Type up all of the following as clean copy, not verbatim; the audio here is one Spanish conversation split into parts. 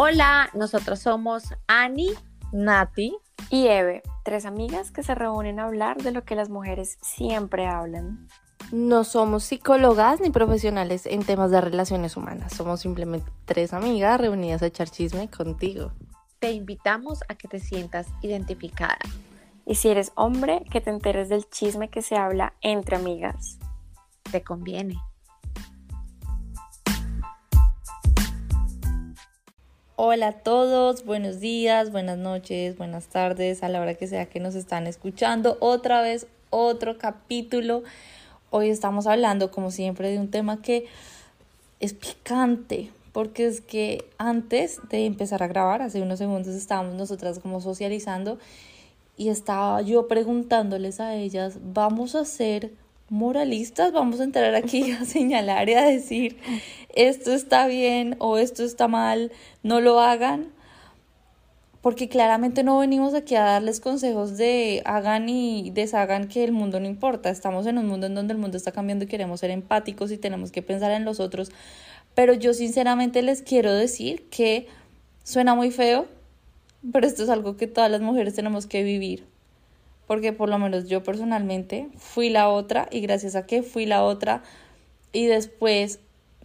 Hola, nosotros somos Ani, Nati y Eve, tres amigas que se reúnen a hablar de lo que las mujeres siempre hablan. No somos psicólogas ni profesionales en temas de relaciones humanas, somos simplemente tres amigas reunidas a echar chisme contigo. Te invitamos a que te sientas identificada. Y si eres hombre, que te enteres del chisme que se habla entre amigas. Te conviene. Hola a todos, buenos días, buenas noches, buenas tardes, a la hora que sea que nos están escuchando. Otra vez, otro capítulo. Hoy estamos hablando, como siempre, de un tema que es picante, porque es que antes de empezar a grabar, hace unos segundos estábamos nosotras como socializando y estaba yo preguntándoles a ellas, ¿vamos a ser moralistas? ¿Vamos a entrar aquí a señalar y a decir esto está bien o esto está mal, no lo hagan? Porque claramente no venimos aquí a darles consejos de hagan y deshagan, que el mundo no importa. Estamos en un mundo en donde el mundo está cambiando y queremos ser empáticos y tenemos que pensar en los otros. Pero yo sinceramente les quiero decir que suena muy feo, pero esto es algo que todas las mujeres tenemos que vivir. Porque por lo menos yo personalmente fui la otra, y gracias a que fui la otra y después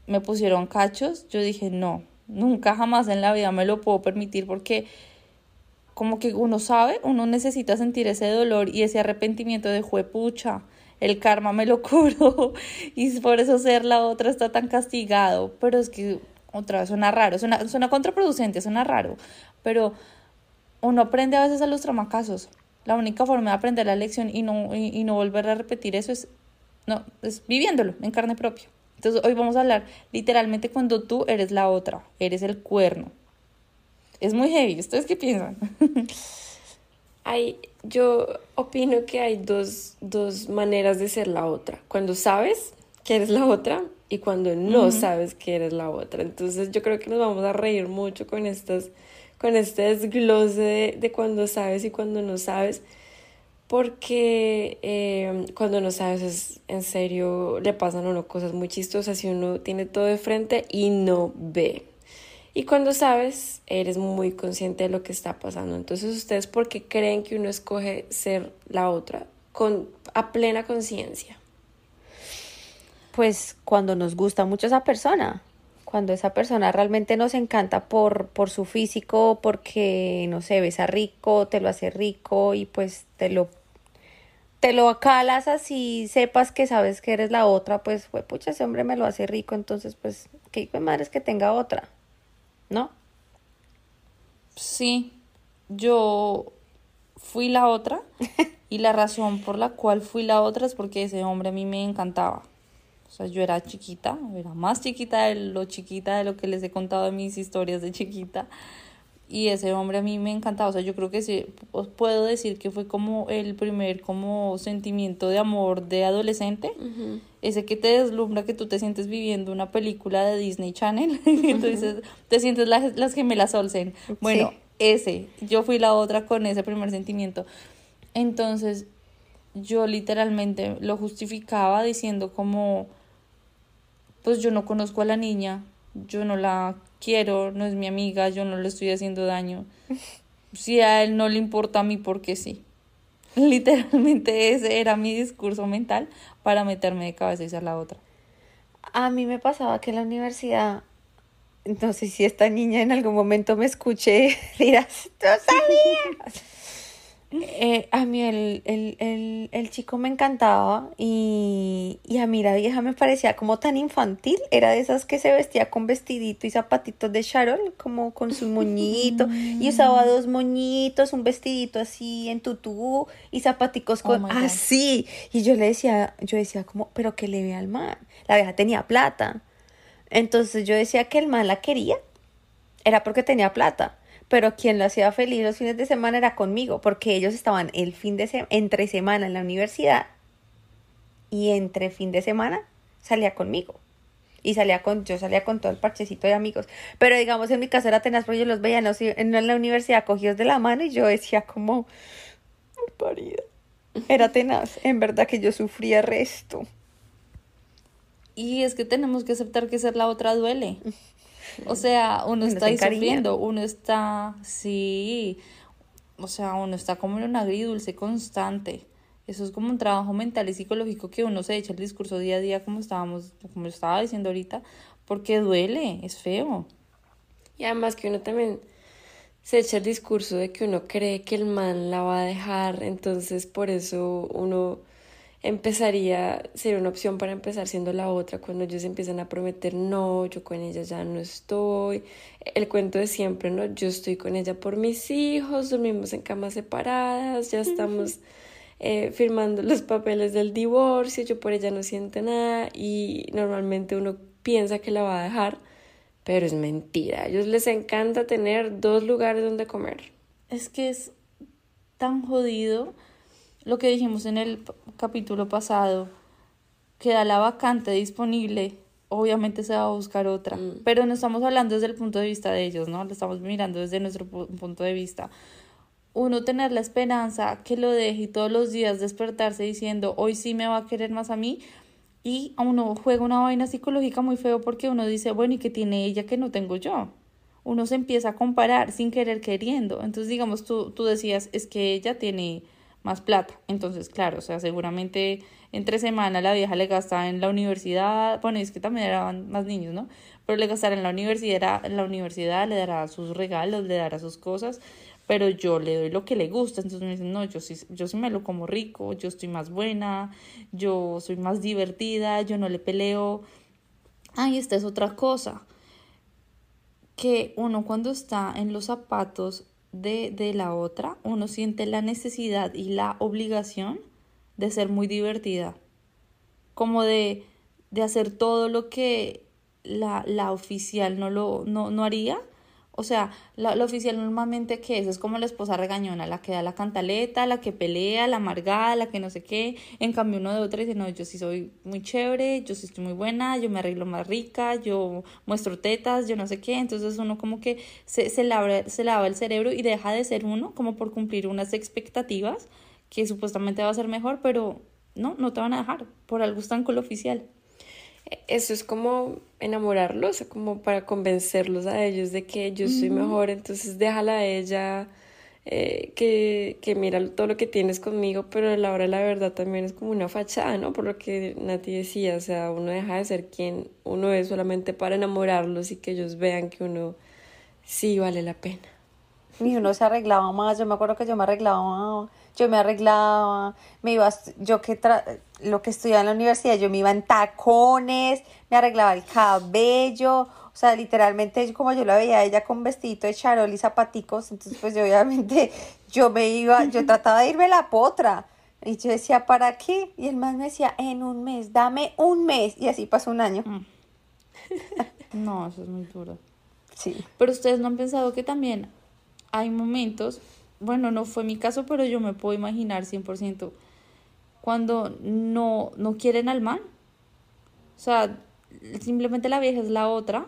me pusieron cachos, yo dije no, nunca jamás en la vida me lo puedo permitir, porque como que uno sabe, uno necesita sentir ese dolor y ese arrepentimiento de juepucha. El karma me lo cobró y por eso ser la otra está tan castigado. Pero es que otra vez suena raro, suena contraproducente, suena raro. Pero uno aprende a veces a los tramacasos. La única forma de aprender la lección y no volver a repetir eso es viviéndolo en carne propia. Entonces hoy vamos a hablar literalmente cuando tú eres la otra, eres el cuerno. Es muy heavy. ¿Ustedes qué piensan? Yo opino que hay dos maneras de ser la otra. Cuando sabes que eres la otra y cuando no sabes que eres la otra. Entonces yo creo que nos vamos a reír mucho con este desglose de cuando sabes y cuando no sabes. Porque cuando no sabes, es en serio, le pasan a uno cosas muy chistosas y uno tiene todo de frente y no ve. Y cuando sabes, eres muy consciente de lo que está pasando. Entonces, ¿ustedes por qué creen que uno escoge ser la otra a plena conciencia? Pues cuando nos gusta mucho esa persona. Cuando esa persona realmente nos encanta por su físico, porque, no sé, besa rico, te lo hace rico y pues te lo acalas así, sepas que sabes que eres la otra, pues, pucha, ese hombre me lo hace rico, entonces, pues, qué hijo de madre es que tenga otra. ¿No? Sí, yo fui la otra y la razón por la cual fui la otra es porque ese hombre a mí me encantaba. O sea, yo era chiquita, era más chiquita de lo que les he contado en mis historias de chiquita, y ese hombre a mí me encantaba. O sea, yo creo que sí, os puedo decir que fue como el primer como sentimiento de amor de adolescente, uh-huh. Ese que te deslumbra, que tú te sientes viviendo una película de Disney Channel, uh-huh. Entonces te sientes las gemelas Olsen. Bueno, sí. Yo fui la otra con ese primer sentimiento. Entonces yo literalmente lo justificaba diciendo como, pues yo no conozco a la niña, yo no la quiero, no es mi amiga, yo no le estoy haciendo daño. Si a él no le importa, a mí porque sí. Literalmente ese era mi discurso mental para meterme de cabeza y ser la otra. A mí me pasaba que en la universidad, no sé si esta niña en algún momento me escuché, dirás, ¡tú sabías! A mí el chico me encantaba y a mí la vieja me parecía como tan infantil, era de esas que se vestía con vestidito y zapatitos de charol, como con su moñito, y usaba dos moñitos, un vestidito así en tutú y zapaticos con así, y yo decía como, pero que le vea al man, la vieja tenía plata, entonces yo decía que el man la quería, era porque tenía plata. Pero quien lo hacía feliz los fines de semana era conmigo, porque ellos estaban entre semana en la universidad y entre fin de semana salía conmigo. Y yo salía con todo el parchecito de amigos. Pero digamos, en mi casa era tenaz, porque yo los veía en la universidad cogidos de la mano y yo decía como, ¡ay, parida! Era tenaz, en verdad que yo sufría resto. Y es que tenemos que aceptar que ser la otra duele. O sea, uno está ahí sufriendo, uno está, sí, o sea, uno está como en un agridulce constante. Eso es como un trabajo mental y psicológico que uno se echa el discurso día a día, como estaba diciendo ahorita, porque duele, es feo. Y además que uno también se echa el discurso de que uno cree que el man la va a dejar, entonces por eso uno sería una opción para empezar siendo la otra, cuando ellos empiezan a prometer, no, yo con ella ya no estoy, el cuento de siempre, no, yo estoy con ella por mis hijos, dormimos en camas separadas, ya estamos firmando los papeles del divorcio, yo por ella no siento nada, y normalmente uno piensa que la va a dejar, pero es mentira, a ellos les encanta tener dos lugares donde comer. Es que es tan jodido. Lo que dijimos en el capítulo pasado, queda la vacante disponible, obviamente se va a buscar otra, pero no estamos hablando desde el punto de vista de ellos, ¿no? Lo estamos mirando desde nuestro punto de vista. Uno tener la esperanza que lo deje y todos los días despertarse diciendo, hoy sí me va a querer más a mí, y uno juega una vaina psicológica muy feo porque uno dice, bueno, ¿y qué tiene ella que no tengo yo? Uno se empieza a comparar sin querer queriendo. Entonces, digamos, tú decías, es que ella tiene más plata, entonces claro, o sea, seguramente entre semana la vieja le gastaba en la universidad, bueno, es que también eran más niños, ¿no? Pero le gastara en la universidad, le dará sus regalos, le dará sus cosas, pero yo le doy lo que le gusta, entonces me dicen, no, yo sí me lo como rico, yo estoy más buena, yo soy más divertida, yo no le peleo. Ay, esta es otra cosa, que uno cuando está en los zapatos de la otra, uno siente la necesidad y la obligación de ser muy divertida, como de hacer todo lo que la oficial no haría. O sea, la oficial normalmente, ¿qué es? Es como la esposa regañona, la que da la cantaleta, la que pelea, la amargada, la que no sé qué. En cambio uno de otra dice, no, yo sí soy muy chévere, yo sí estoy muy buena, yo me arreglo más rica, yo muestro tetas, yo no sé qué. Entonces uno como que se lava el cerebro y deja de ser uno como por cumplir unas expectativas que supuestamente va a ser mejor, pero no te van a dejar, por algo están con lo oficial. Eso es como enamorarlos, como para convencerlos a ellos de que yo soy mejor, entonces déjala a ella, que mira todo lo que tienes conmigo, pero a la hora de la verdad también es como una fachada, ¿no? Por lo que Nati decía, o sea, uno deja de ser quien uno es solamente para enamorarlos y que ellos vean que uno sí vale la pena. Y uno se arreglaba más, yo me acuerdo que yo me arreglaba, me iba, lo que estudiaba en la universidad, yo me iba en tacones, me arreglaba el cabello, o sea, literalmente como yo la veía ella con vestidito de charol y zapaticos, entonces pues yo obviamente yo trataba de irme la potra, y yo decía, ¿para qué? Y el man me decía, dame un mes, y así pasó un año. No, eso es muy duro. Sí. Pero ustedes no han pensado que también hay momentos, bueno, no fue mi caso, pero yo me puedo imaginar 100%, cuando no quieren al man. O sea, simplemente la vieja es la otra,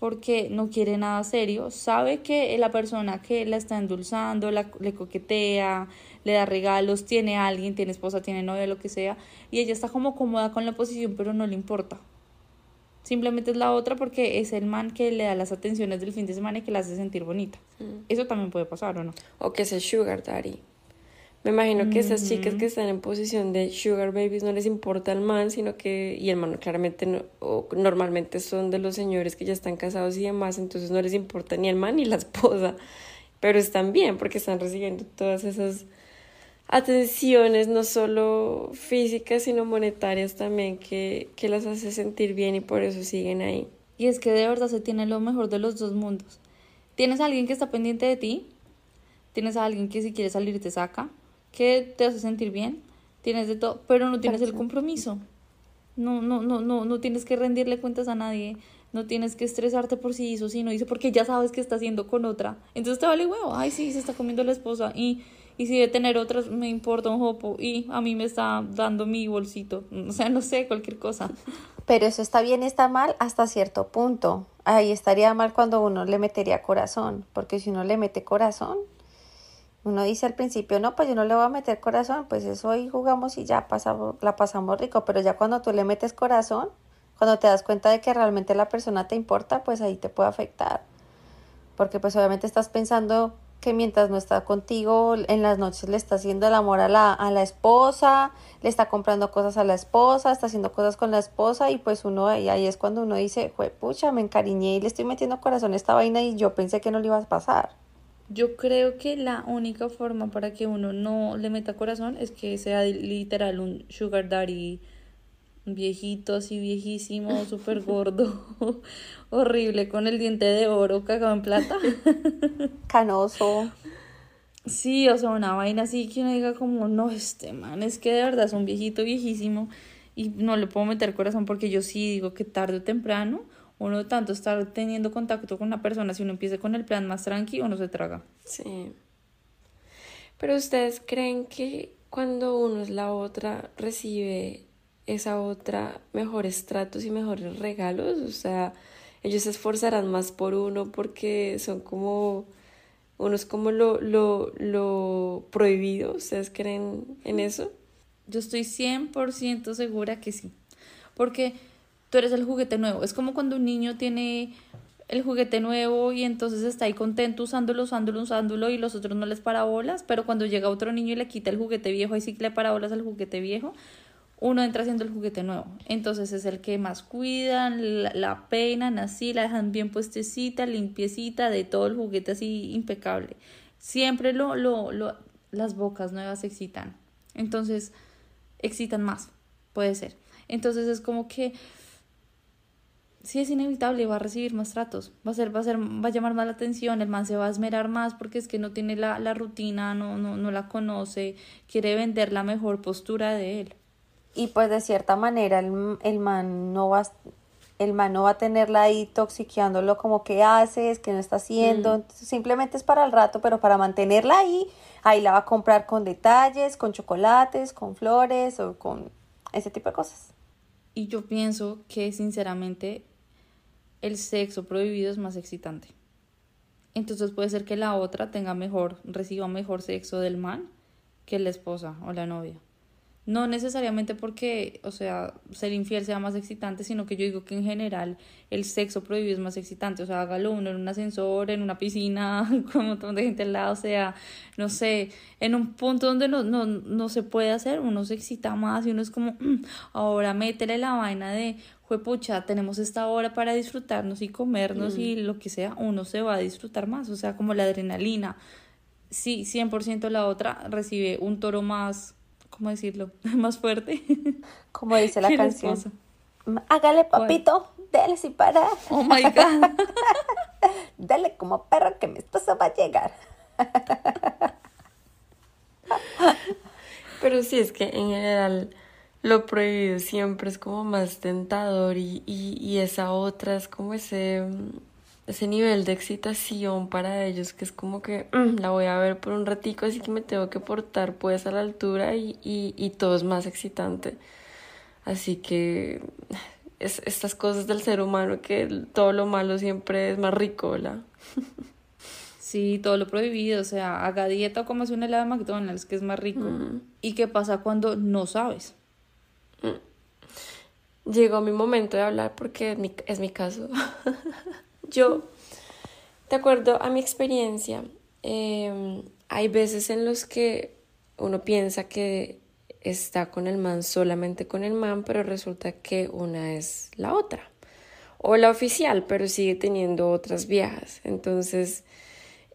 porque no quiere nada serio, sabe que la persona que la está endulzando, le coquetea, le da regalos, tiene a alguien, tiene esposa, tiene novia, lo que sea, y ella está como cómoda con la posición, pero no le importa. Simplemente es la otra porque es el man que le da las atenciones del fin de semana y que la hace sentir bonita. Eso también puede pasar, ¿o no? O que sea sugar daddy. Me imagino que esas chicas que están en posición de sugar babies no les importa el man, sino que... Y el man claramente no... O normalmente son de los señores que ya están casados y demás, entonces no les importa ni el man ni la esposa. Pero están bien porque están recibiendo todas esas atenciones, no solo físicas sino monetarias también, que las hace sentir bien y por eso siguen ahí. Y es que de verdad se tiene lo mejor de los dos mundos. Tienes a alguien que está pendiente de ti, tienes a alguien que si quieres salir te saca, que te hace sentir bien, tienes de todo, pero no tienes el compromiso. No tienes que rendirle cuentas a nadie, no tienes que estresarte por si hizo, si no hizo, porque ya sabes que está haciendo con otra. Entonces te vale huevo, ay sí, se está comiendo la esposa y si de tener otras me importa un jopo y a mí me está dando mi bolsito, o sea, no sé, cualquier cosa. Pero eso está bien, está mal hasta cierto punto. Ahí estaría mal cuando uno le metería corazón, porque si uno le mete corazón, uno dice al principio, no, pues yo no le voy a meter corazón, pues eso ahí jugamos y ya la pasamos rico, pero ya cuando tú le metes corazón, Cuando te das cuenta de que realmente la persona te importa, pues ahí te puede afectar. Porque pues obviamente estás pensando que mientras no está contigo, en las noches le está haciendo el amor a la esposa, le está comprando cosas a la esposa, está haciendo cosas con la esposa, y pues uno, y ahí es cuando uno dice, juepucha, me encariñé y le estoy metiendo corazón a esta vaina y yo pensé que no le iba a pasar. Yo creo que la única forma para que uno no le meta corazón es que sea literal un sugar daddy viejito, así viejísimo, súper gordo, horrible, con el diente de oro cagado en plata. Canoso. Sí, o sea, una vaina así que uno diga como, no, este man es que de verdad es un viejito viejísimo y no le puedo meter corazón, porque yo sí digo que tarde o temprano uno tanto estar teniendo contacto con una persona, si uno empieza con el plan más tranqui, uno se traga. Sí. Pero ¿ustedes creen que cuando uno es la otra recibe esa otra mejores tratos y mejores regalos? O sea, ellos se esforzarán más por uno porque son como, uno es como lo prohibido. ¿Ustedes creen en eso? Yo estoy 100% segura que sí, porque tú eres el juguete nuevo. Es como cuando un niño tiene el juguete nuevo y entonces está ahí contento usándolo y los otros no les para bolas, pero cuando llega otro niño y le quita el juguete viejo, ahí sí que le para bolas al juguete viejo. Uno entra haciendo el juguete nuevo, entonces es el que más cuidan, la peinan así, la dejan bien puestecita, limpiecita, de todo el juguete así impecable. Siempre las bocas nuevas excitan, entonces excitan más, puede ser. Entonces es como que sí es inevitable, va a recibir más tratos, va a llamar más la atención, el man se va a esmerar más porque es que no tiene la rutina, no la conoce, quiere vender la mejor postura de él. Y pues de cierta manera el man no va a tenerla ahí toxiqueándolo como que haces, que no está haciendo. Entonces, simplemente es para el rato, pero para mantenerla ahí la va a comprar con detalles, con chocolates, con flores o con ese tipo de cosas. Y yo pienso que sinceramente el sexo prohibido es más excitante. Entonces puede ser que la otra reciba mejor sexo del man que la esposa o la novia. No necesariamente porque, o sea, ser infiel sea más excitante, sino que yo digo que en general el sexo prohibido es más excitante. O sea, hágalo uno en un ascensor, en una piscina, con un montón de gente al lado, o sea, no sé, en un punto donde no se puede hacer, uno se excita más y uno es como, ahora métele la vaina de, juepucha, tenemos esta hora para disfrutarnos y comernos y lo que sea, uno se va a disfrutar más, o sea, como la adrenalina. Sí, 100% la otra recibe un toro más... ¿cómo decirlo? Más fuerte. Como dice la canción. Hágale, papito, dale sin parar. Oh my God. Dale como perro que mi esposa va a llegar. Pero sí, es que en general lo prohibido siempre es como más tentador y esa otra es como ese nivel de excitación para ellos que es como que la voy a ver por un ratico, así que me tengo que portar pues a la altura y todo es más excitante. Así que estas cosas del ser humano, que todo lo malo siempre es más rico, ¿verdad? Sí, todo lo prohibido, o sea, haga dieta o comas un helado de McDonald's, que es más rico. ¿Y qué pasa cuando no sabes? Llegó mi momento de hablar porque es mi caso. Yo, de acuerdo a mi experiencia, hay veces en los que uno piensa que está con el man, solamente con el man, pero resulta que una es la otra. O la oficial, pero sigue teniendo otras viejas. Entonces,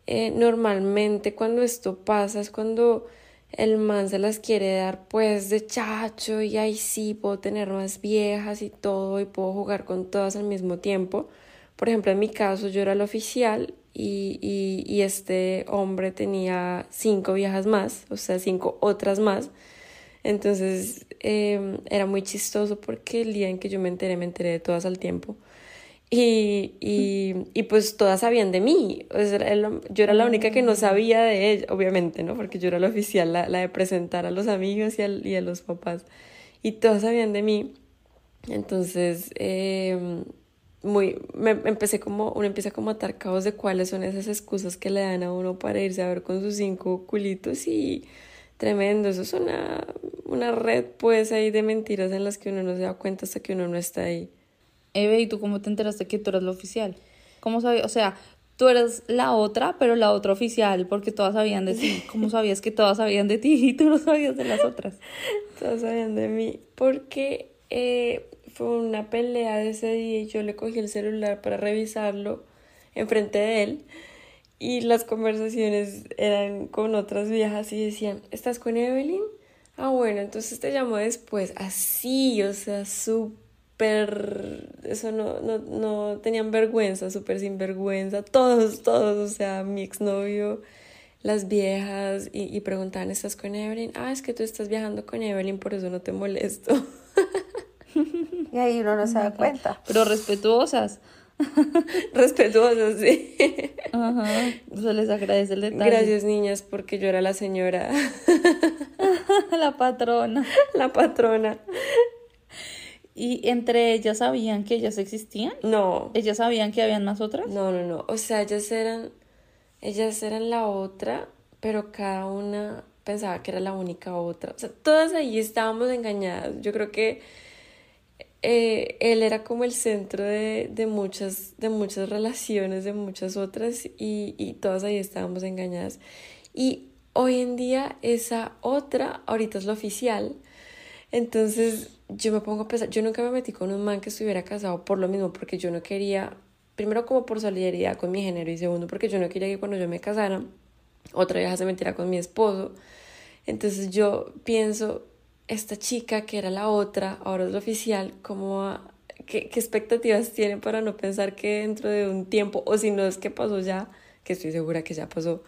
normalmente cuando esto pasa es cuando el man se las quiere dar pues de chacho y ahí sí puedo tener más viejas y todo y puedo jugar con todas al mismo tiempo. Por ejemplo, en mi caso, yo era la oficial y este hombre tenía 5 viejas más, o sea, 5 otras más. Entonces, era muy chistoso porque el día en que yo me enteré de todas al tiempo. Y pues todas sabían de mí. O sea, yo era la única que no sabía de ella, obviamente, ¿no? Porque yo era la oficial, la de presentar a los amigos y a los papás. Y todas sabían de mí. Entonces... uno empieza como a atar cabos de cuáles son esas excusas que le dan a uno para irse a ver con sus 5 culitos y tremendo, eso es una red pues ahí de mentiras en las que uno no se da cuenta hasta que uno no está ahí. ¿Y tú cómo te enteraste que tú eras la oficial? ¿Cómo sabías? O sea, tú eras la otra, pero la otra oficial, porque todas sabían de ti. ¿Cómo sabías que todas sabían de ti y tú no sabías de las otras? Todas sabían de mí, porque fue una pelea de ese día y yo le cogí el celular para revisarlo enfrente de él. Y las conversaciones eran con otras viejas y decían, ¿estás con Evelyn? Ah, bueno, entonces te llamó después. Así, o sea, súper... Eso no tenían vergüenza, súper sinvergüenza. Todos, o sea, mi exnovio, las viejas. Y preguntaban, ¿estás con Evelyn? Ah, es que tú estás viajando con Evelyn, por eso no te molesto. Y ahí uno no se da cuenta. Pero respetuosas. Respetuosas, sí. Ajá, se les agradece el detalle. Gracias, niñas, porque yo era la señora. La patrona. ¿Y entre ellas sabían que ellas existían? No. ¿Ellas sabían que habían más otras? No. O sea, ellas eran la otra, pero cada una pensaba que era la única otra. O sea, todas ahí estábamos engañadas. Yo creo que él era como el centro de muchas relaciones, de muchas otras, y todas ahí estábamos engañadas. Y hoy en día esa otra ahorita es la oficial. Entonces yo me pongo a pensar, yo nunca me metí con un man que estuviera casado por lo mismo, porque yo no quería, primero como por solidaridad con mi género, y segundo porque yo no quería que cuando yo me casara otra vieja se metiera con mi esposo. Entonces yo pienso, esta chica que era la otra, ahora es la oficial, ¿qué expectativas tiene para no pensar que dentro de un tiempo, o si no es que pasó ya, que estoy segura que ya pasó,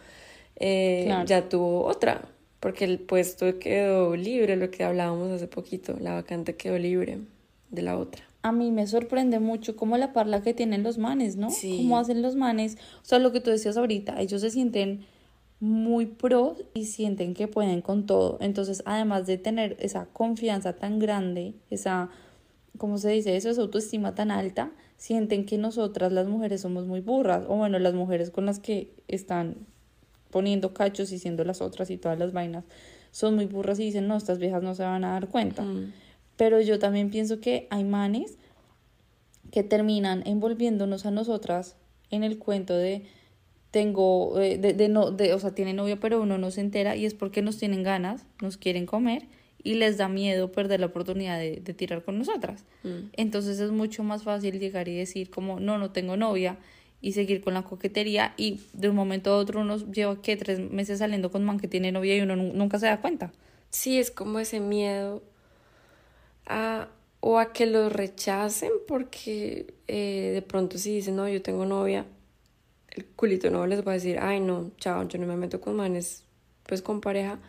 claro, ya tuvo otra? Porque el puesto quedó libre, lo que hablábamos hace poquito, la vacante quedó libre de la otra. A mí me sorprende mucho cómo la parla que tienen los manes, ¿no? Sí. Cómo hacen los manes, o sea, lo que tú decías ahorita, ellos se sienten muy pro y sienten que pueden con todo. Entonces, además de tener esa confianza tan grande, esa, ¿cómo se dice eso?, esa autoestima tan alta, sienten que nosotras las mujeres somos muy burras, o bueno, las mujeres con las que están poniendo cachos y siendo las otras y todas las vainas, son muy burras y dicen, no, estas viejas no se van a dar cuenta. Pero yo también pienso que hay manes que terminan envolviéndonos a nosotras en el cuento de o sea, tiene novia pero uno no se entera, y es porque nos tienen ganas, nos quieren comer y les da miedo perder la oportunidad de tirar con nosotras. Entonces es mucho más fácil llegar y decir como, no tengo novia, y seguir con la coquetería, y de un momento a otro uno lleva, ¿qué?, 3 meses saliendo con man que tiene novia y uno nunca se da cuenta. Sí, es como ese miedo a que lo rechacen, porque de pronto si dicen, no, yo tengo novia, el culito no les va a decir, ay no, chao, yo no me meto con manes, pues con pareja,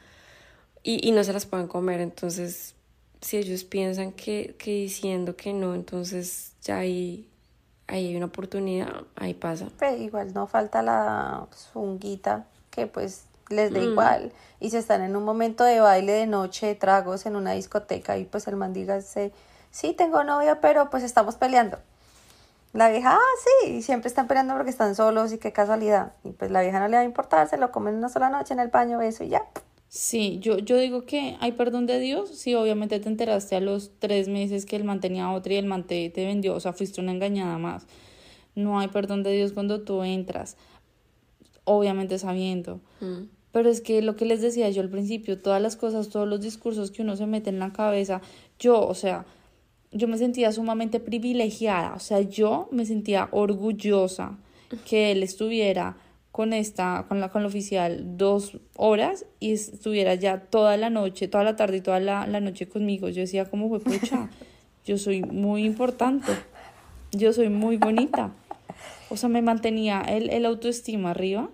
y no se las pueden comer. Entonces si ellos piensan que diciendo que no, entonces ya ahí hay una oportunidad, ahí pasa. Pero igual no falta la zunguita que pues les da igual, y se están en un momento de baile, de noche, de tragos, en una discoteca, y pues el man diga, sí, tengo novia, pero pues estamos peleando. La vieja, sí, y siempre están peleando porque están solos, y qué casualidad. Y pues la vieja no le va a importar, se lo comen una sola noche en el baño, eso y ya. Sí, yo digo que hay perdón de Dios. Sí, obviamente te enteraste a los 3 meses que el man tenía otra y el man te vendió, o sea, fuiste una engañada más. No hay perdón de Dios cuando tú entras, obviamente sabiendo. Pero es que lo que les decía yo al principio, todas las cosas, todos los discursos que uno se mete en la cabeza, yo me sentía sumamente privilegiada, o sea, yo me sentía orgullosa que él estuviera con la oficial 2 horas y estuviera ya toda la noche, toda la tarde y toda la noche conmigo. Yo decía, como fue, pucha, yo soy muy importante, yo soy muy bonita. O sea, me mantenía el autoestima arriba,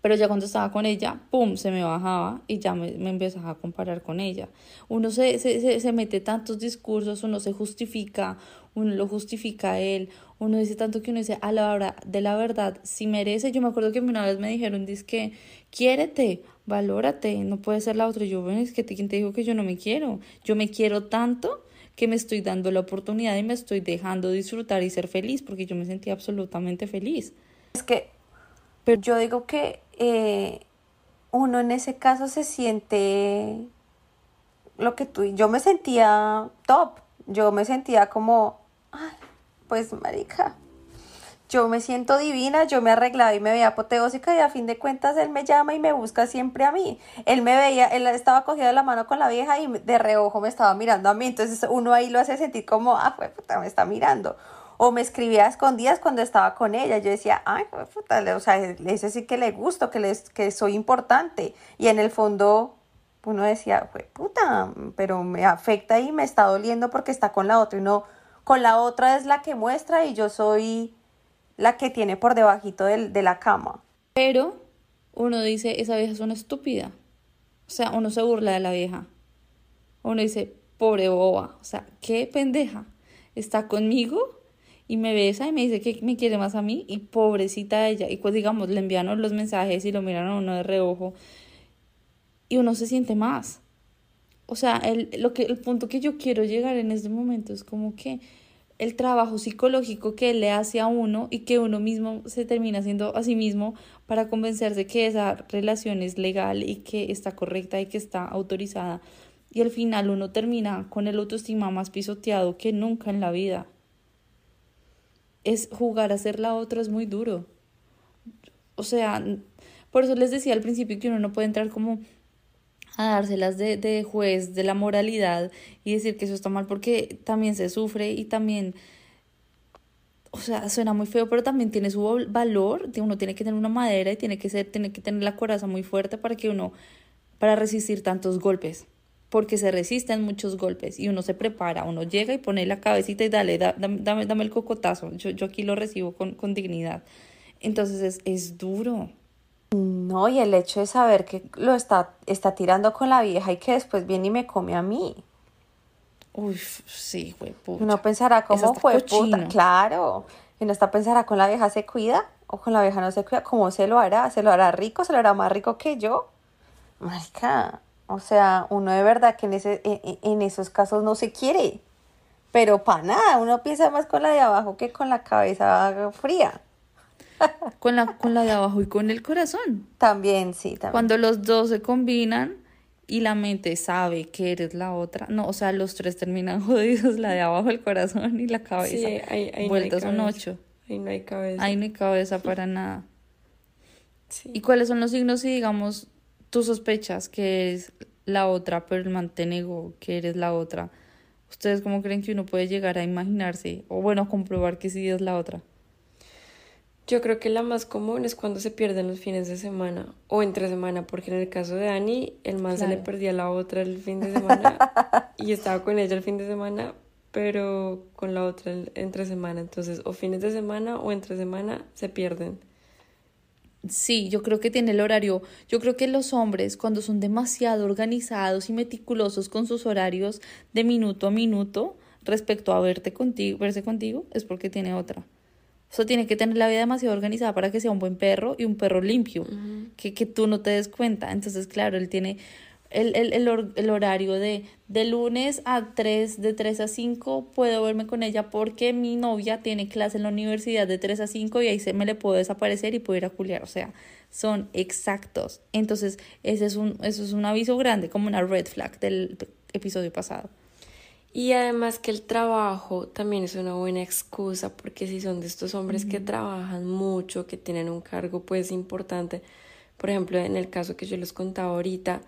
pero ya cuando estaba con ella, ¡pum!, se me bajaba y ya me empezaba a comparar con ella. Uno se mete tantos discursos, uno se justifica, uno lo justifica a él, uno dice tanto que uno dice, a la hora de la verdad, si merece. Yo me acuerdo que una vez me dijeron, dizque, quiérete, valórate, no puede ser la otra. Y yo, bueno, es que ¿quién te dijo que yo no me quiero? Yo me quiero tanto que me estoy dando la oportunidad y me estoy dejando disfrutar y ser feliz, porque yo me sentía absolutamente feliz. Es que, pero yo digo que uno en ese caso se siente yo me sentía top, yo me sentía como Ay, pues marica, yo me siento divina, yo me arreglaba y me veía apoteósica, y a fin de cuentas él me llama y me busca siempre a mí. Él me veía, él estaba cogido de la mano con la vieja y de reojo me estaba mirando a mí. Entonces uno ahí lo hace sentir como, ah, pues puta, me está mirando. O me escribía a escondidas cuando estaba con ella. Yo decía, ay, puta, o sea, ese sí que le gusto, que soy importante. Y en el fondo uno decía, puta, pero me afecta y me está doliendo porque está con la otra. Y no, con la otra es la que muestra y yo soy la que tiene por debajito de la cama. Pero uno dice, esa vieja es una estúpida. O sea, uno se burla de la vieja. Uno dice, pobre boba. O sea, qué pendeja. Está conmigo y me besa y me dice que me quiere más a mí, y pobrecita ella. Y pues digamos, le enviaron los mensajes y lo miraron a uno de reojo y uno se siente más. O sea, el punto que yo quiero llegar en este momento es como que el trabajo psicológico que él le hace a uno y que uno mismo se termina haciendo a sí mismo para convencerse que esa relación es legal y que está correcta y que está autorizada. Y al final uno termina con el autoestima más pisoteado que nunca en la vida. Es jugar a ser la otra, es muy duro. O sea, por eso les decía al principio que uno no puede entrar como a dárselas de juez de la moralidad y decir que eso está mal, porque también se sufre y también, o sea, suena muy feo, pero también tiene su valor. Uno tiene que tener una madera y tiene que tener la coraza muy fuerte para resistir tantos golpes, porque se resisten muchos golpes y uno se prepara, uno llega y pone la cabecita y dale, dame el cocotazo, yo aquí lo recibo con dignidad. Entonces es duro. No, y el hecho de saber que lo está tirando con la vieja y que después viene y me come a mí. Uy, sí, hueputa. Uno pensará como hueputa, claro. Y uno pensará, ¿con la vieja se cuida o con la vieja no se cuida? ¿Cómo se lo hará? ¿Se lo hará rico? ¿Se lo hará más rico que yo? Marica, o sea, uno de verdad que en esos casos no se quiere, pero para nada, uno piensa más con la de abajo que con la cabeza fría. Con la de abajo y con el corazón. También, sí, también. Cuando los dos se combinan y la mente sabe que eres la otra. No, o sea, los tres terminan jodidos, la de abajo, el corazón y la cabeza. Sí, ahí vueltas no hay un 8. Ahí no hay cabeza. Ahí no hay cabeza para nada. Sí. ¿Y cuáles son los signos si, digamos, tú sospechas que eres la otra, pero el man te negó que eres la otra? ¿Ustedes cómo creen que uno puede llegar a imaginarse o, bueno, comprobar que sí es la otra? Yo creo que la más común es cuando se pierden los fines de semana o entre semana, porque en el caso de Dani, el man claro, se le perdía la otra el fin de semana y estaba con ella el fin de semana, pero con la otra entre semana. Entonces, o fines de semana o entre semana se pierden. Sí, yo creo que tiene el horario. Yo creo que los hombres, cuando son demasiado organizados y meticulosos con sus horarios de minuto a minuto respecto a verse contigo, es porque tiene otra. O sea, tiene que tener la vida demasiado organizada para que sea un buen perro y un perro limpio, uh-huh, que tú no te des cuenta. Entonces, claro, él tiene el horario de lunes a 3, de 3 a 5 puedo verme con ella porque mi novia tiene clase en la universidad de 3 a 5 y ahí me le puedo desaparecer y puedo ir a culiar. O sea, son exactos. Entonces, eso es un aviso grande, como una red flag del episodio pasado. Y además que el trabajo también es una buena excusa, porque si son de estos hombres, uh-huh, que trabajan mucho, que tienen un cargo pues importante, por ejemplo, en el caso que yo les contaba ahorita,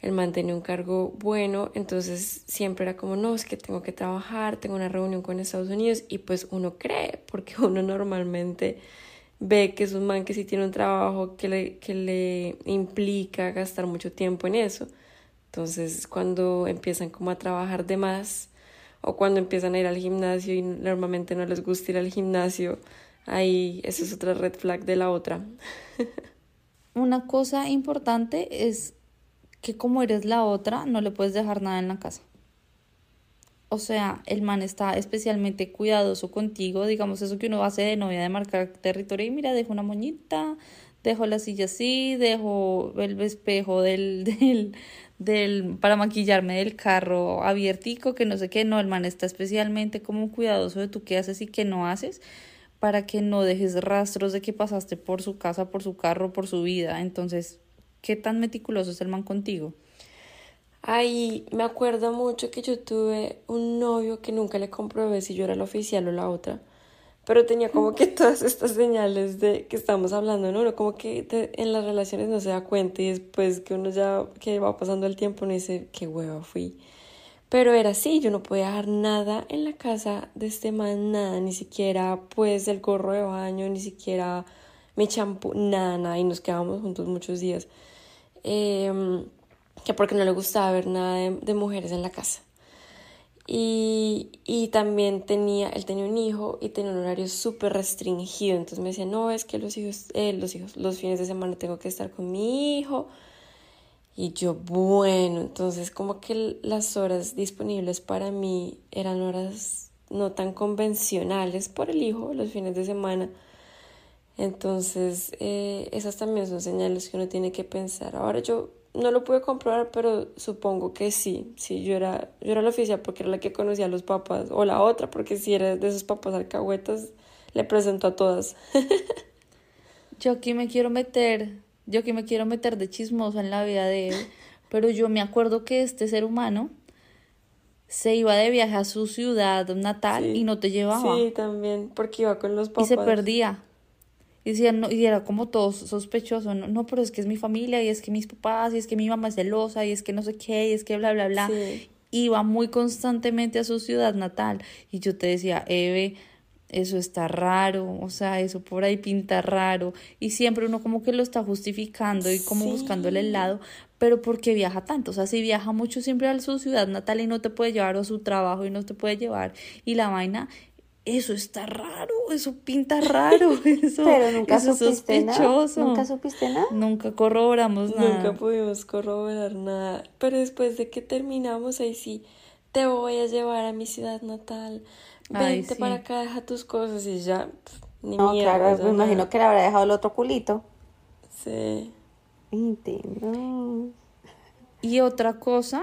el man tenía un cargo bueno, entonces siempre era como, no, es que tengo que trabajar, tengo una reunión con Estados Unidos, y pues uno cree, porque uno normalmente ve que es un man que sí tiene un trabajo que le implica gastar mucho tiempo en eso. Entonces, cuando empiezan como a trabajar de más o cuando empiezan a ir al gimnasio y normalmente no les gusta ir al gimnasio, ahí esa es otra red flag de la otra. Una cosa importante es que como eres la otra, no le puedes dejar nada en la casa. O sea, el man está especialmente cuidadoso contigo, digamos eso que uno hace de novia, de marcar territorio y mira, dejo una moñita, dejo la silla así, dejo el espejo para maquillarme del carro abiertico, que no sé qué. No, el man está especialmente como cuidadoso de tú qué haces y qué no haces, para que no dejes rastros de que pasaste por su casa, por su carro, por su vida. Entonces, ¿qué tan meticuloso es el man contigo? Ahí me acuerdo mucho que yo tuve un novio que nunca le comprobé si yo era la oficial o la otra, pero tenía como que todas estas señales de que estamos hablando, ¿no? Uno como que en las relaciones no se da cuenta y después que uno ya que va pasando el tiempo uno dice, qué hueva fui. Pero era así, yo no podía dejar nada en la casa de este man, nada, ni siquiera pues el gorro de baño, ni siquiera mi champú, nada, y nos quedábamos juntos muchos días. Que porque no le gustaba ver nada de mujeres en la casa. Y también él tenía un hijo y tenía un horario súper restringido. Entonces me decía, no, es que los fines de semana tengo que estar con mi hijo. Y yo, bueno, entonces como que las horas disponibles para mí eran horas no tan convencionales por el hijo, los fines de semana. Entonces esas también son señales que uno tiene que pensar. Ahora yo no lo pude comprobar, pero supongo que sí, yo era la oficial porque era la que conocía a los papás, o la otra porque si era de esos papás alcahuetas, le presento a todas. Yo aquí me quiero meter de chismosa en la vida de él, pero yo me acuerdo que este ser humano se iba de viaje a su ciudad natal, sí, y no te llevaba. Sí, también, porque iba con los papás. Y se perdía. Y era como todo sospechoso, no, pero es que es mi familia, y es que mis papás, y es que mi mamá es celosa, y es que no sé qué, y es que bla, bla, bla. Sí. Iba muy constantemente a su ciudad natal. Y yo te decía, Eve, eso está raro, o sea, eso por ahí pinta raro. Y siempre uno como que lo está justificando y como buscándole el lado, pero ¿por qué viaja tanto? O sea, si viaja mucho siempre a su ciudad natal y no te puede llevar, o a su trabajo y no te puede llevar, y la vaina... Eso está raro, eso pinta raro, eso, pero nunca eso es sospechoso. ¿Nunca supiste nada? Nunca corroboramos nada. Nunca pudimos corroborar nada. Pero después de que terminamos, ahí sí, te voy a llevar a mi ciudad natal. Vente para acá, deja tus cosas y ya. Ni no, mierda, claro, me imagino que le habrá dejado el otro culito. Sí. Entiendo. Y otra cosa...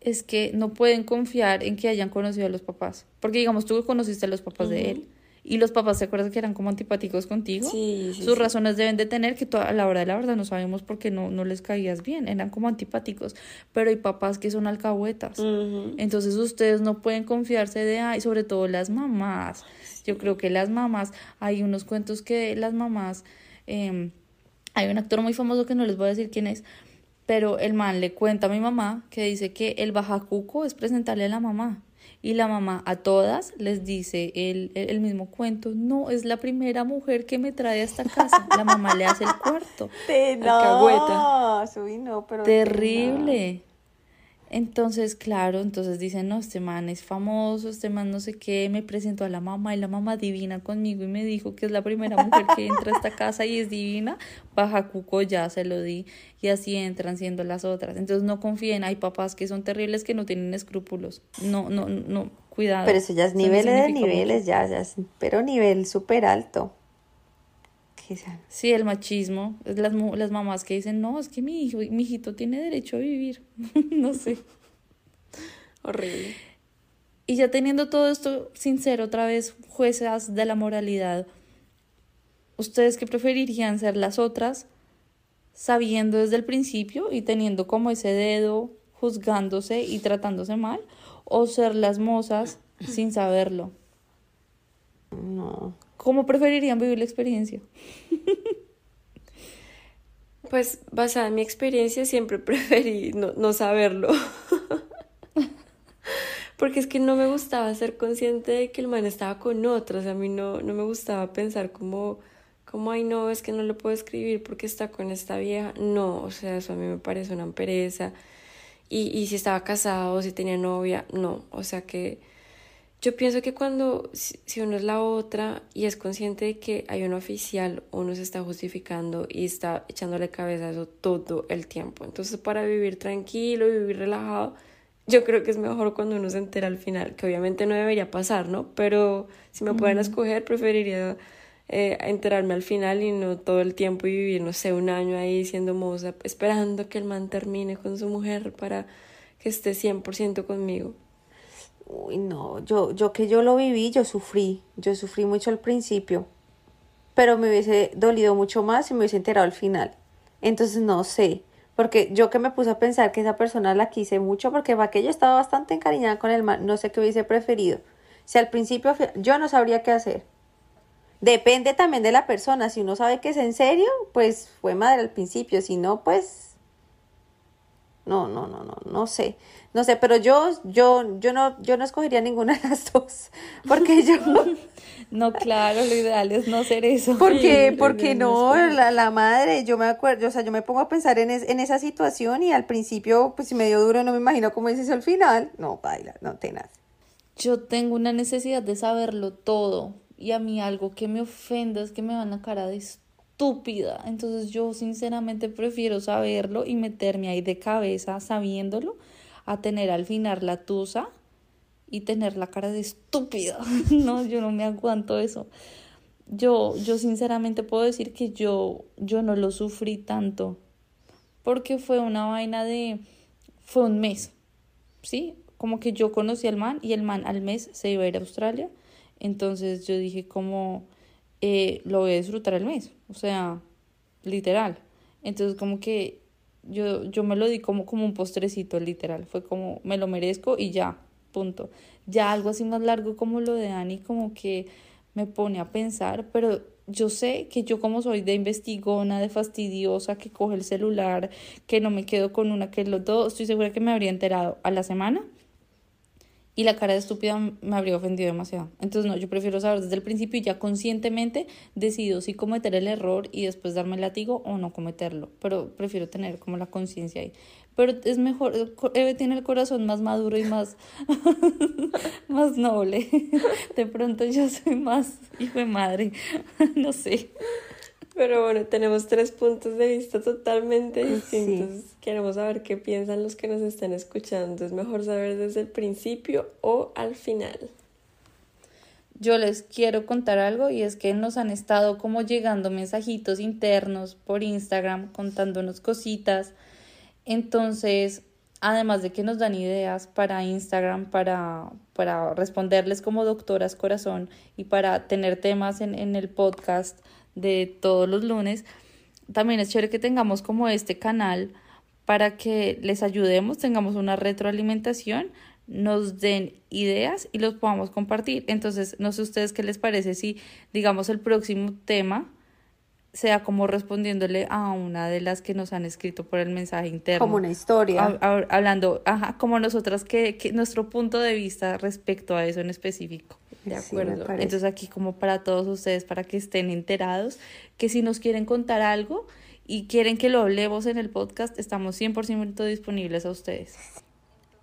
es que no pueden confiar en que hayan conocido a los papás. Porque, digamos, tú conociste a los papás, uh-huh, de él, y los papás, ¿te acuerdas que eran como antipáticos contigo? Sí, sí. Sus razones deben de tener que a la hora de la verdad no sabemos por qué no les caías bien, eran como antipáticos. Pero hay papás que son alcahuetas. Uh-huh. Entonces, ustedes no pueden confiarse y sobre todo las mamás. Yo creo que las mamás, hay unos cuentos que las mamás... hay un actor muy famoso que no les voy a decir quién es, pero el man le cuenta a mi mamá que dice que el bajacuco es presentarle a la mamá. Y la mamá a todas les dice el mismo cuento. No, es la primera mujer que me trae a esta casa. La mamá le hace el cuarto. Alcahueta. No, pero terrible. Entonces, claro, dicen, no, este man es famoso, este man no sé qué, me presentó a la mamá y la mamá divina conmigo y me dijo que es la primera mujer que entra a esta casa y es divina, baja cuco, ya se lo di, y así entran siendo las otras. Entonces no confíen, hay papás que son terribles que no tienen escrúpulos, no, cuidado. Pero eso ya es niveles, ya es, pero nivel súper alto. Sí, el machismo, las mamás que dicen, no, es que mi hijito tiene derecho a vivir, no sé, horrible. Y ya teniendo todo esto sincero, otra vez, juezas de la moralidad, ¿ustedes qué preferirían ser las otras, sabiendo desde el principio y teniendo como ese dedo, juzgándose y tratándose mal, o ser las mozas sin saberlo? No. ¿Cómo preferirían vivir la experiencia? Pues basada en mi experiencia siempre preferí no saberlo. Porque es que no me gustaba ser consciente de que el man estaba con otras. A mí no me gustaba pensar como ay no, es que no lo puedo escribir porque está con esta vieja. No, o sea, eso a mí me parece una pereza. Y si estaba casado, si tenía novia, no, o sea que... Yo pienso que cuando, si uno es la otra y es consciente de que hay un oficial, uno se está justificando y está echándole cabeza a eso todo el tiempo. Entonces, para vivir tranquilo, vivir relajado, yo creo que es mejor cuando uno se entera al final, que obviamente no debería pasar, ¿no? Pero si me pueden escoger, preferiría enterarme al final y no todo el tiempo y vivir, no sé, un año ahí siendo moza, esperando que el man termine con su mujer para que esté 100% conmigo. Uy, no, yo lo viví, yo sufrí mucho al principio, pero me hubiese dolido mucho más si me hubiese enterado al final. Entonces, no sé, Porque yo que me puse a pensar que esa persona la quise mucho, porque para que yo estaba bastante encariñada con el man, no sé qué hubiese preferido. Si al principio yo no sabría qué hacer. Depende también de la persona. Si uno sabe que es en serio, pues fue madre al principio. Si no, pues... No sé. No sé, pero yo no escogería ninguna de las dos. Porque yo... No, claro, lo ideal es no ser eso. Porque no, la madre, yo me acuerdo, o sea, yo me pongo a pensar en esa situación y al principio, pues si me dio duro, no me imagino cómo es eso al final. No, baila, no tenaz. Yo tengo una necesidad de saberlo todo y a mí algo que me ofenda es que me van a cara de estúpida. Entonces yo sinceramente prefiero saberlo y meterme ahí de cabeza sabiéndolo a tener al final la tusa y tener la cara de estúpida. No, yo no me aguanto eso. Yo sinceramente puedo decir que yo no lo sufrí tanto, porque fue una vaina de... Fue un mes, ¿sí? Como que yo conocí al man y el man al mes se iba a ir a Australia. Entonces yo dije como, lo voy a disfrutar el mes, o sea, literal. Entonces como que yo me lo di como un postrecito, literal. Fue como, me lo merezco y ya, punto. Ya algo así más largo como lo de Dani, como que me pone a pensar, pero yo sé que yo como soy de investigona, de fastidiosa, que coge el celular, que no me quedo con una, que los dos, estoy segura que me habría enterado a la semana. Y la cara de estúpida me habría ofendido demasiado. Entonces no, yo prefiero saber desde el principio y ya conscientemente decido si cometer el error y después darme el látigo o no cometerlo. Pero prefiero tener como la conciencia ahí. Pero es mejor, Eve tiene el corazón más maduro y más, más noble. De pronto yo soy más hijo de madre, no sé. Pero bueno, tenemos 3 puntos de vista totalmente distintos. Sí. Queremos saber qué piensan los que nos están escuchando. ¿Es mejor saber desde el principio o al final? Yo les quiero contar algo, y es que nos han estado como llegando mensajitos internos por Instagram contándonos cositas. Entonces, además de que nos dan ideas para Instagram, para responderles como doctoras corazón y para tener temas en el podcast de todos los lunes, también es chévere que tengamos como este canal para que les ayudemos, tengamos una retroalimentación, nos den ideas y los podamos compartir. Entonces, no sé ustedes qué les parece si, digamos, el próximo tema sea como respondiéndole a una de las que nos han escrito por el mensaje interno. Como una historia. Hablando, ajá, como nosotras, que nuestro punto de vista respecto a eso en específico. De acuerdo. Sí, entonces aquí como para todos ustedes, para que estén enterados, que si nos quieren contar algo y quieren que lo hablemos en el podcast, estamos 100% disponibles a ustedes.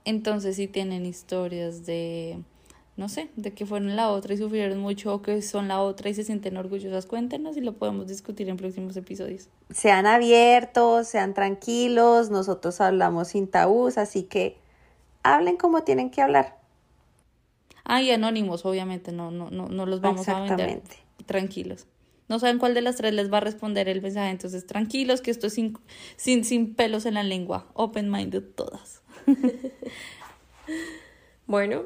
Entonces, si tienen historias de... no sé, de que fueron la otra y sufrieron mucho, o que son la otra y se sienten orgullosas, cuéntenos y lo podemos discutir en próximos episodios. Sean abiertos, sean tranquilos, nosotros hablamos sin tabús, así que hablen como tienen que hablar. Ah, y anónimos, obviamente, no los vamos a vender. Tranquilos. No saben cuál de las 3 les va a responder el mensaje, entonces tranquilos que esto es sin pelos en la lengua, open-minded todas. Bueno,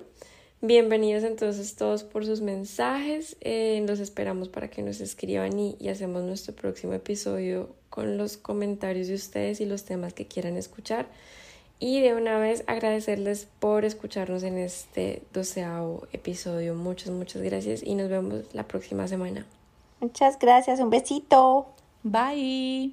bienvenidos entonces todos por sus mensajes, los esperamos para que nos escriban y hacemos nuestro próximo episodio con los comentarios de ustedes y los temas que quieran escuchar, y de una vez agradecerles por escucharnos en este 12º episodio. Muchas gracias y nos vemos la próxima semana. Muchas gracias, un besito, bye.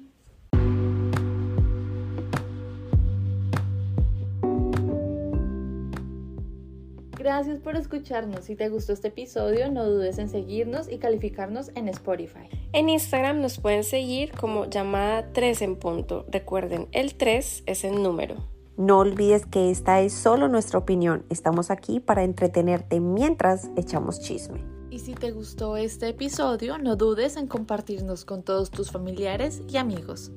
Gracias por escucharnos. Si te gustó este episodio, no dudes en seguirnos y calificarnos en Spotify. En Instagram nos pueden seguir como llamada 3 en punto. Recuerden, el 3 es el número. No olvides que esta es solo nuestra opinión. Estamos aquí para entretenerte mientras echamos chisme. Y si te gustó este episodio, no dudes en compartirnos con todos tus familiares y amigos.